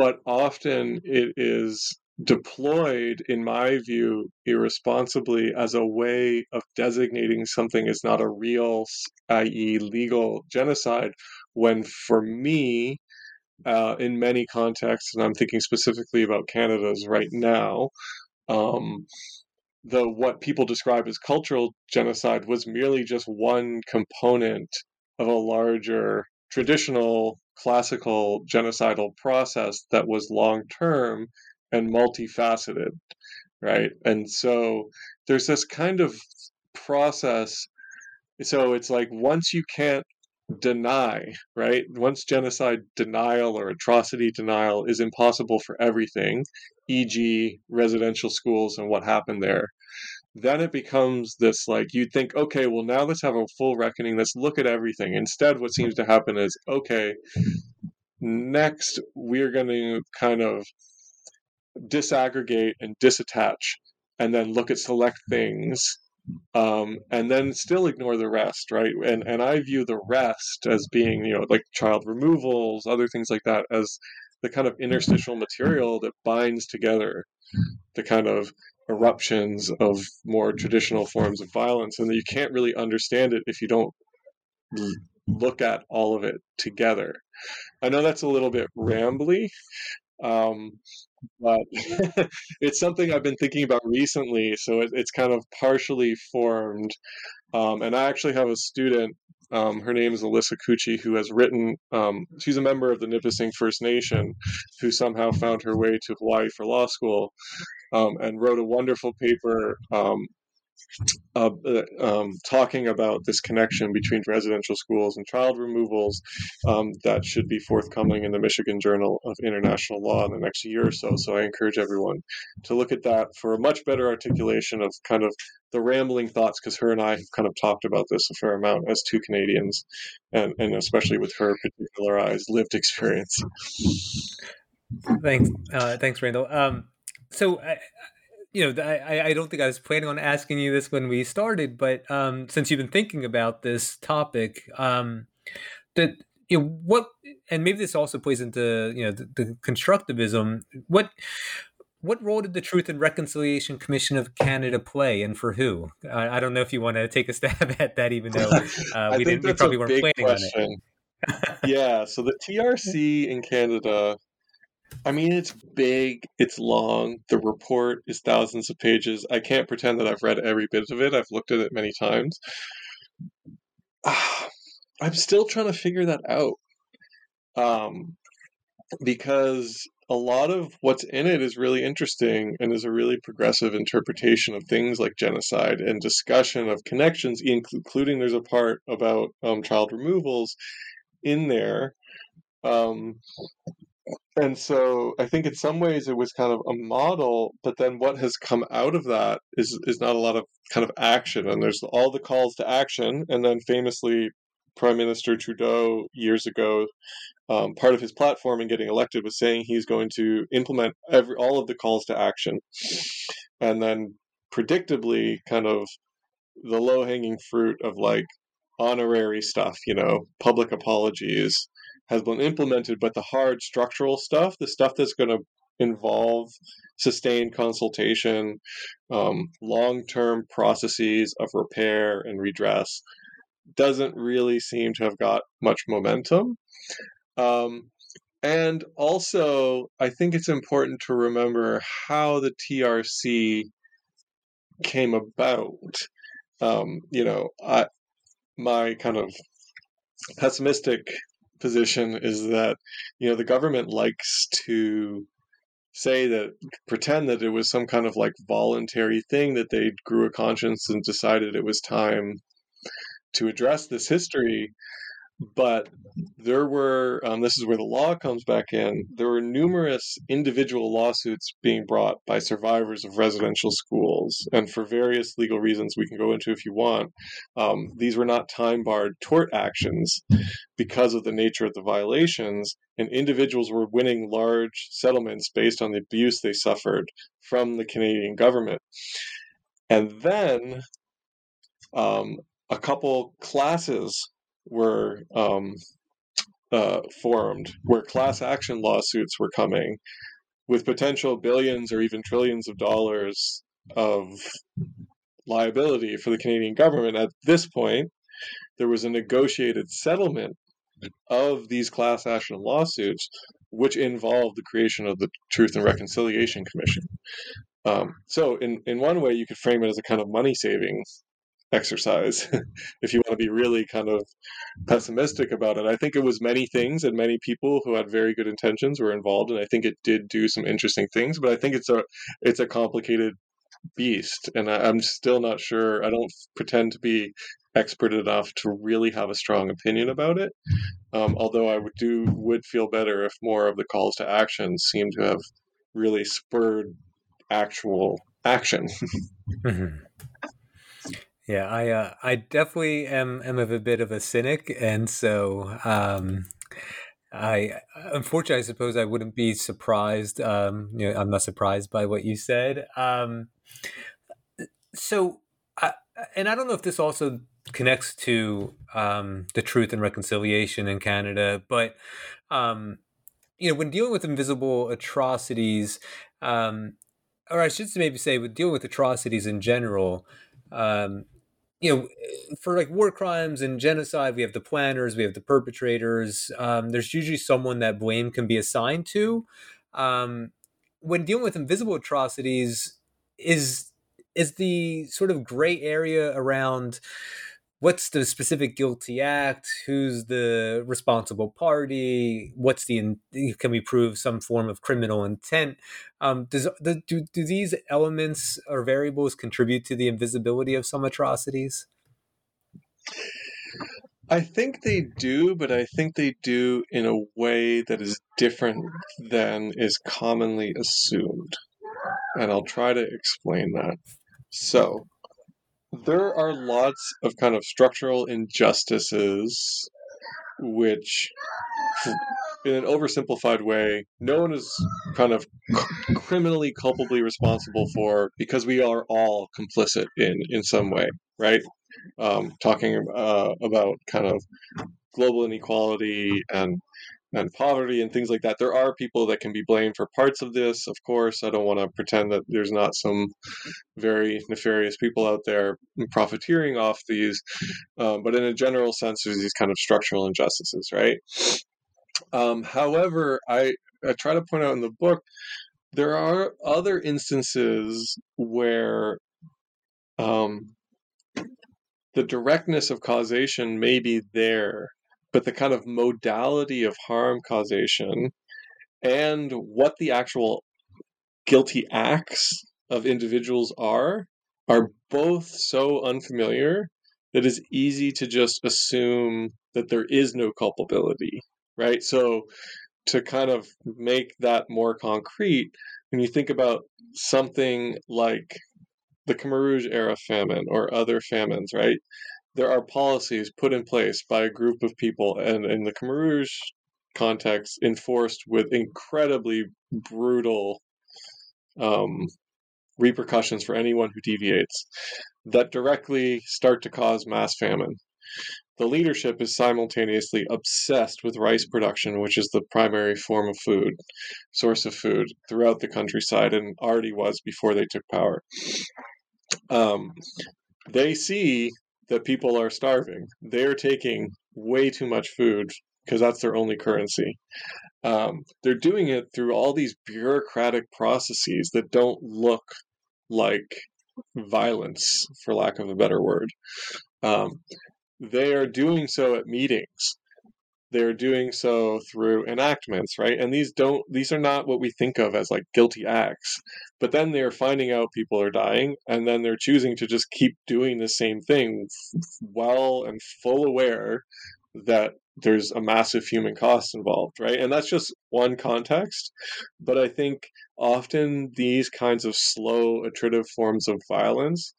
But often it is deployed, in my view, irresponsibly as a way of designating something as not a real, i.e. legal genocide, when for me, in many contexts, and I'm thinking specifically about Canada's right now, what people describe as cultural genocide was merely just one component of a larger traditional classical genocidal process that was long-term and multifaceted, right? And so there's this kind of process. So it's like once you can't deny, right? Once genocide denial or atrocity denial is impossible for everything, e.g. residential schools and what happened there, then it becomes this like, you think, okay, well, now let's have a full reckoning. Let's look at everything. Instead, what seems to happen is, okay, next we're going to kind of disaggregate and disattach and then look at select things and then still ignore the rest, right? And I view the rest as being, you know, like child removals, other things like that, as the kind of interstitial material that binds together the kind of eruptions of more traditional forms of violence, and that you can't really understand it if you don't look at all of it together. I know that's a little bit rambly, but it's something I've been thinking about recently, so it's kind of partially formed. And I actually have a student, her name is Alyssa Cucci, who has written, she's a member of the Nipissing First Nation, who somehow found her way to Hawaii for law school, and wrote a wonderful paper talking about this connection between residential schools and child removals, that should be forthcoming in the Michigan Journal of International Law in the next year or so. So I encourage everyone to look at that for a much better articulation of kind of the rambling thoughts, because her and I have kind of talked about this a fair amount as two Canadians, and especially with her particularized lived experience. Thanks, Randall. I don't think I was planning on asking you this when we started, but since you've been thinking about this topic, and maybe this also plays into the constructivism. What role did the Truth and Reconciliation Commission of Canada play, and for who? I don't know if you want to take a stab at that, even though we probably weren't planning question. On it. Yeah. So the TRC in Canada, I mean, it's big, it's long, the report is thousands of pages. I can't pretend that I've read every bit of it. I've looked at it many times. I'm still trying to figure that out, because a lot of what's in it is really interesting and is a really progressive interpretation of things like genocide and discussion of connections, including there's a part about child removals in there. And so I think in some ways it was kind of a model, but then what has come out of that is not a lot of kind of action. And there's all the calls to action. And then famously, Prime Minister Trudeau years ago, part of his platform in getting elected was saying he's going to implement all of the calls to action. And then predictably kind of the low-hanging fruit of like honorary stuff, public apologies, has been implemented, but the hard structural stuff, the stuff that's going to involve sustained consultation, long-term processes of repair and redress, doesn't really seem to have got much momentum. And also, I think it's important to remember how the TRC came about. My kind of pessimistic position is that the government likes to pretend that it was some kind of like voluntary thing, that they grew a conscience and decided it was time to address this history. But there were, this is where the law comes back in, there were numerous individual lawsuits being brought by survivors of residential schools. And for various legal reasons we can go into if you want, these were not time-barred tort actions because of the nature of the violations. And individuals were winning large settlements based on the abuse they suffered from the Canadian government. And then a couple classes were formed where class action lawsuits were coming with potential billions or even trillions of dollars of liability for the Canadian government. At this point, there was a negotiated settlement of these class action lawsuits, which involved the creation of the Truth and Reconciliation Commission. So in one way, you could frame it as a kind of money savings exercise if you want to be really kind of pessimistic about it. I think it was many things, and many people who had very good intentions were involved, and I think it did do some interesting things, but I think it's a complicated beast, and I'm still not sure. I don't pretend to be expert enough to really have a strong opinion about it, although I would feel better if more of the calls to action seemed to have really spurred actual action. Mm-hmm. Yeah, I definitely am a bit of a cynic, and so I suppose I wouldn't be surprised. I'm not surprised by what you said. So And I don't know if this also connects to the Truth and Reconciliation in Canada, but you know, when dealing with invisible atrocities, or I should maybe say, with dealing with atrocities in general, you know, for like war crimes and genocide, we have the planners, we have the perpetrators. There's usually someone that blame can be assigned to. When dealing with invisible atrocities, is the sort of gray area around what's the specific guilty act, who's the responsible party, what's the, can we prove some form of criminal intent? Do these elements or variables contribute to the invisibility of some atrocities? I think they do, but I think they do in a way that is different than is commonly assumed. And I'll try to explain that. So there are lots of kind of structural injustices, which in an oversimplified way, no one is kind of criminally culpably responsible for, because we are all complicit in some way, right? Talking about kind of global inequality and poverty and things like that. There are people that can be blamed for parts of this, of course. I don't want to pretend that there's not some very nefarious people out there profiteering off these, but in a general sense, there's these kind of structural injustices, right? However, I try to point out in the book, there are other instances where the directness of causation may be there, but the kind of modality of harm causation and what the actual guilty acts of individuals are both so unfamiliar that it's easy to just assume that there is no culpability, right? So to kind of make that more concrete, when you think about something like the Khmer Rouge era famine or other famines, right? There are policies put in place by a group of people, and in the Khmer Rouge context, enforced with incredibly brutal repercussions for anyone who deviates, that directly start to cause mass famine. The leadership is simultaneously obsessed with rice production, which is the primary form of food, source of food throughout the countryside, and already was before they took power. They see that people are starving. They're taking way too much food because that's their only currency. They're doing it through all these bureaucratic processes that don't look like violence, for lack of a better word. They are doing so at meetings. They're doing so through enactments, right? And these are not what we think of as like guilty acts, but then they're finding out people are dying, and then they're choosing to just keep doing the same thing well and full aware that there's a massive human cost involved, right? And that's just one context. But I think often these kinds of slow, attritive forms of violence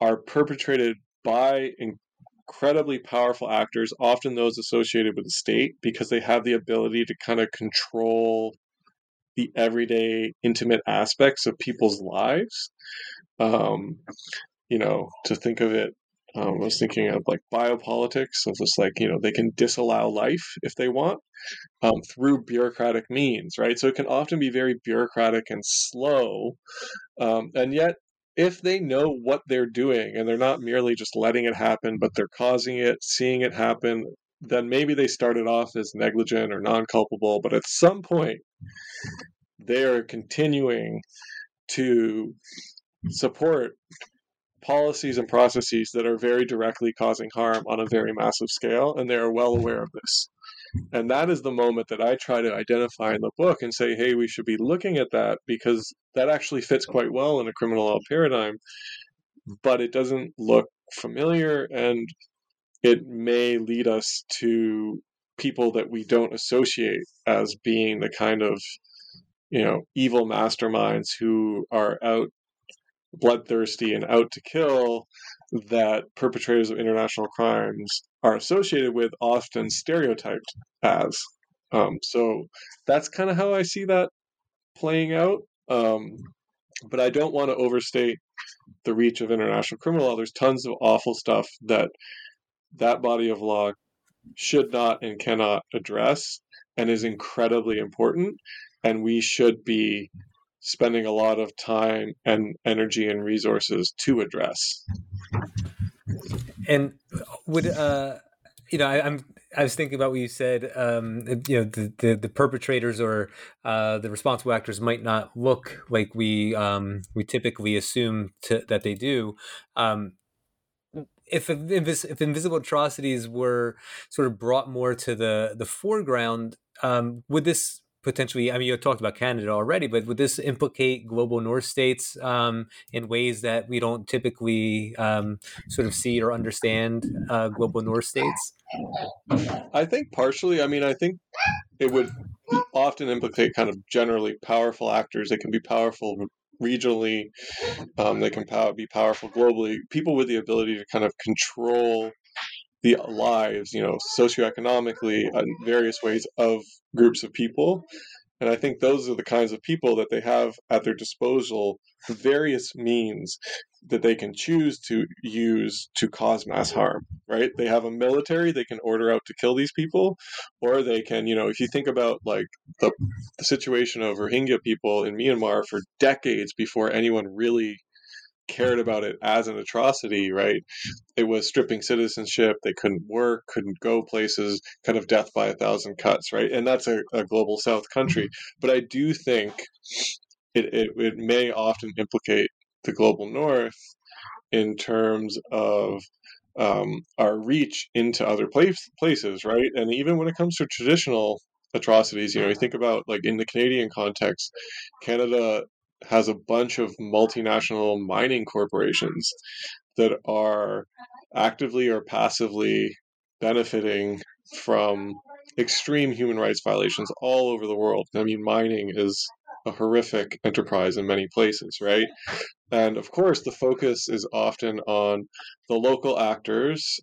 are perpetrated by incredibly powerful actors, often those associated with the state, because they have the ability to kind of control the everyday intimate aspects of people's lives. You know, to think of it, I was thinking of like biopolitics, so just like, you know, they can disallow life if they want through bureaucratic means, right? So it can often be very bureaucratic and slow, and yet, if they know what they're doing and they're not merely just letting it happen, but they're causing it, seeing it happen, then maybe they started off as negligent or non-culpable, but at some point they are continuing to support policies and processes that are very directly causing harm on a very massive scale, and they are well aware of this. And that is the moment that I try to identify in the book and say, hey, we should be looking at that, because that actually fits quite well in a criminal law paradigm, but it doesn't look familiar, and it may lead us to people that we don't associate as being the kind of, you know, evil masterminds who are out bloodthirsty and out to kill, that perpetrators of international crimes are associated with, often stereotyped as. So that's kind of how I see that playing out. But I don't want to overstate the reach of international criminal law, there's tons of awful stuff that body of law should not and cannot address and is incredibly important. And we should be spending a lot of time and energy and resources to address. And would, I was thinking about what you said, the perpetrators or the responsible actors might not look like we typically assume that they do. If invisible atrocities were sort of brought more to the foreground, would this potentially, you talked about Canada already, but would this implicate global North states in ways that we don't typically sort of see or understand global North states? I think partially. I think it would often implicate kind of generally powerful actors. They can be powerful regionally. They can be powerful globally. People with the ability to kind of control the lives, socioeconomically in various ways of groups of people. And I think those are the kinds of people that they have at their disposal, various means that they can choose to use to cause mass harm, right? They have a military, they can order out to kill these people, or they can, if you think about like the situation of Rohingya people in Myanmar for decades before anyone really cared about it as an atrocity, right? It was stripping citizenship. They couldn't work, couldn't go places, kind of death by 1,000 cuts, right? And that's a global South country. But I do think it may often implicate the global North in terms of our reach into other places, right? And even when it comes to traditional atrocities, you think about like in the Canadian context, Canada has a bunch of multinational mining corporations that are actively or passively benefiting from extreme human rights violations all over the world. Mining is a horrific enterprise in many places, right? And of course, the focus is often on the local actors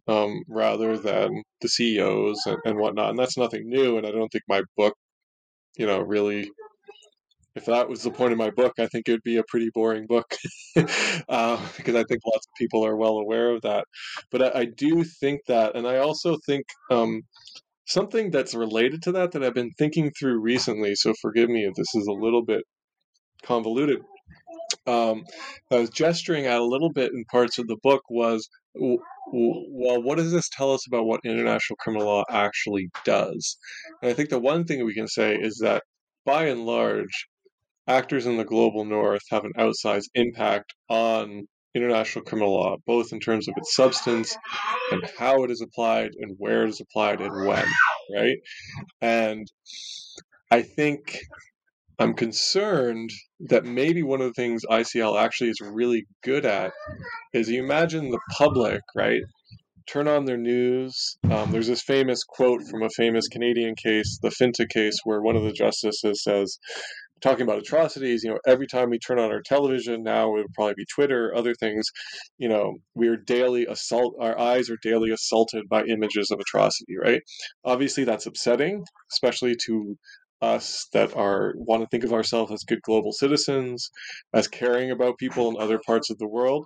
rather than the CEOs and whatnot. And that's nothing new. And I don't think my book, really... If that was the point of my book, I think it would be a pretty boring book because I think lots of people are well aware of that. But I do think that, and I also think something that's related to that I've been thinking through recently, so forgive me if this is a little bit convoluted. I was gesturing at a little bit in parts of the book was, well, what does this tell us about what international criminal law actually does? And I think the one thing we can say is that by and large, actors in the global North have an outsized impact on international criminal law, both in terms of its substance and how it is applied and where it is applied and when, right? And I think I'm concerned that maybe one of the things ICL actually is really good at is you imagine the public, right? Turn on their news. There's this famous quote from a famous Canadian case, the Finta case, where one of the justices says, talking about atrocities, every time we turn on our television, now it would probably be Twitter, other things, our eyes are daily assaulted by images of atrocity, right? Obviously that's upsetting, especially to us that want to think of ourselves as good global citizens, as caring about people in other parts of the world.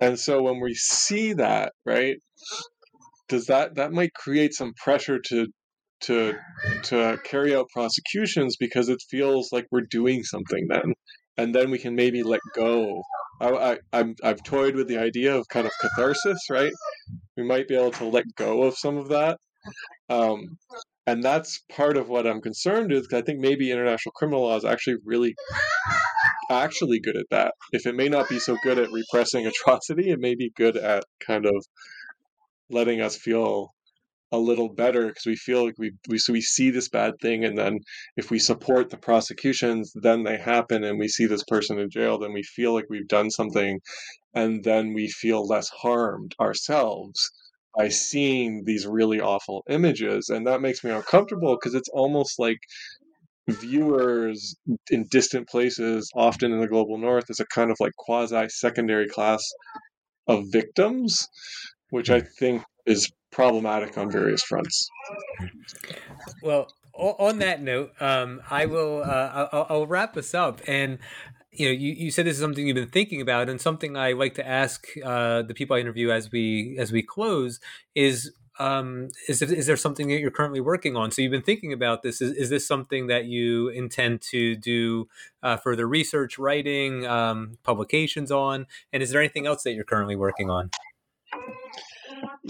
And so when we see that, right, does that might create some pressure to carry out prosecutions because it feels like we're doing something then, and then we can maybe let go. I've toyed with the idea of kind of catharsis, right? We might be able to let go of some of that. And that's part of what I'm concerned with, because I think maybe international criminal law is actually really good at that. If it may not be so good at repressing atrocity, it may be good at kind of letting us feel a little better because we feel like we see this bad thing, and then if we support the prosecutions, then they happen, and we see this person in jail, then we feel like we've done something, and then we feel less harmed ourselves by seeing these really awful images. And that makes me uncomfortable because it's almost like viewers in distant places, often in the global North, is a kind of like quasi-secondary class of victims, which I think is problematic on various fronts. Well, on that note, I'll wrap us up. And You know, you said this is something you've been thinking about, and something I like to ask the people I interview as we close is there something that you're currently working on? So you've been thinking about this. Is this something that you intend to do further research, writing, publications on? And is there anything else that you're currently working on?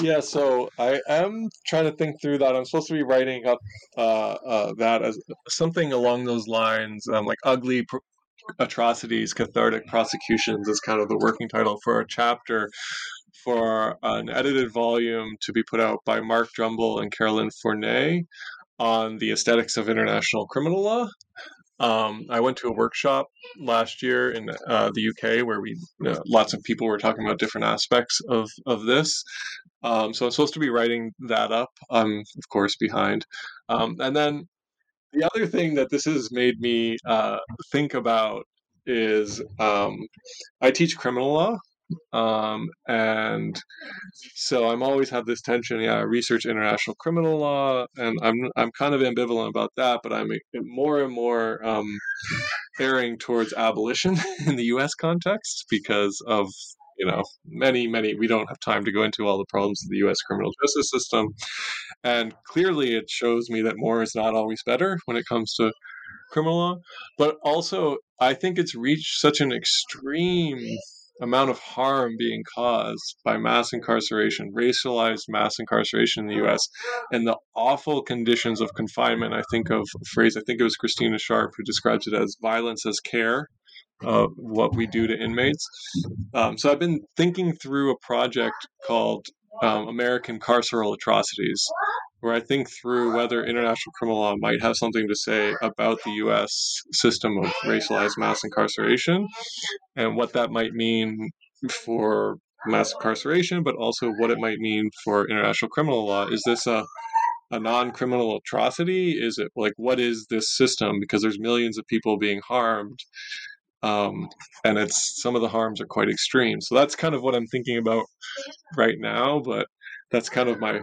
Yeah, so I am trying to think through that. I'm supposed to be writing up that as something along those lines, like ugly atrocities, cathartic prosecutions is kind of the working title for a chapter for an edited volume to be put out by Mark Drumble and Carolyn Fournet on the aesthetics of international criminal law. I went to a workshop last year in the UK where lots of people were talking about different aspects of this. So I'm supposed to be writing that up. I'm, of course, behind. And then the other thing that this has made me think about is I teach criminal law. And so I'm always have this tension. Yeah, I research international criminal law, and I'm kind of ambivalent about that, but I'm more and more erring towards abolition in the U.S. context because of many. We don't have time to go into all the problems of the U.S. criminal justice system, and clearly it shows me that more is not always better when it comes to criminal law. But also, I think it's reached such an extreme amount of harm being caused by mass incarceration, racialized mass incarceration in the U.S., and the awful conditions of confinement. I think of a phrase, I think it was Christina Sharp, who describes it as violence as care, what we do to inmates. So I've been thinking through a project called American Carceral Atrocities, where I think through whether international criminal law might have something to say about the U.S. system of racialized mass incarceration and what that might mean for mass incarceration, but also what it might mean for international criminal law. Is this a non-criminal atrocity? Is it like, what is this system? Because there's millions of people being harmed. And some of the harms are quite extreme. So that's kind of what I'm thinking about right now, but that's kind of my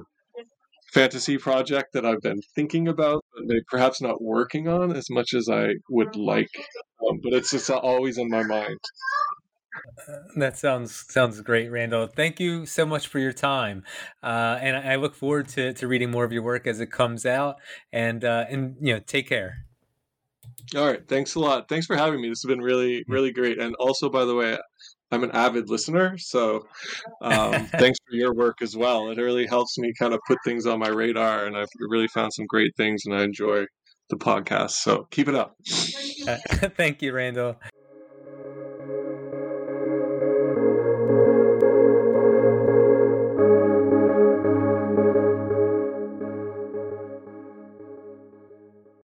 fantasy project that I've been thinking about, but perhaps not working on as much as I would like, but it's just always in my mind. That sounds great, Randall. Thank you so much for your time. And I look forward to reading more of your work as it comes out, and take care. All right. Thanks a lot. Thanks for having me. This has been really, really great. And also, by the way, I'm an avid listener, so thanks for your work as well. It really helps me kind of put things on my radar, and I've really found some great things, and I enjoy the podcast. So keep it up. Thank you, Randall.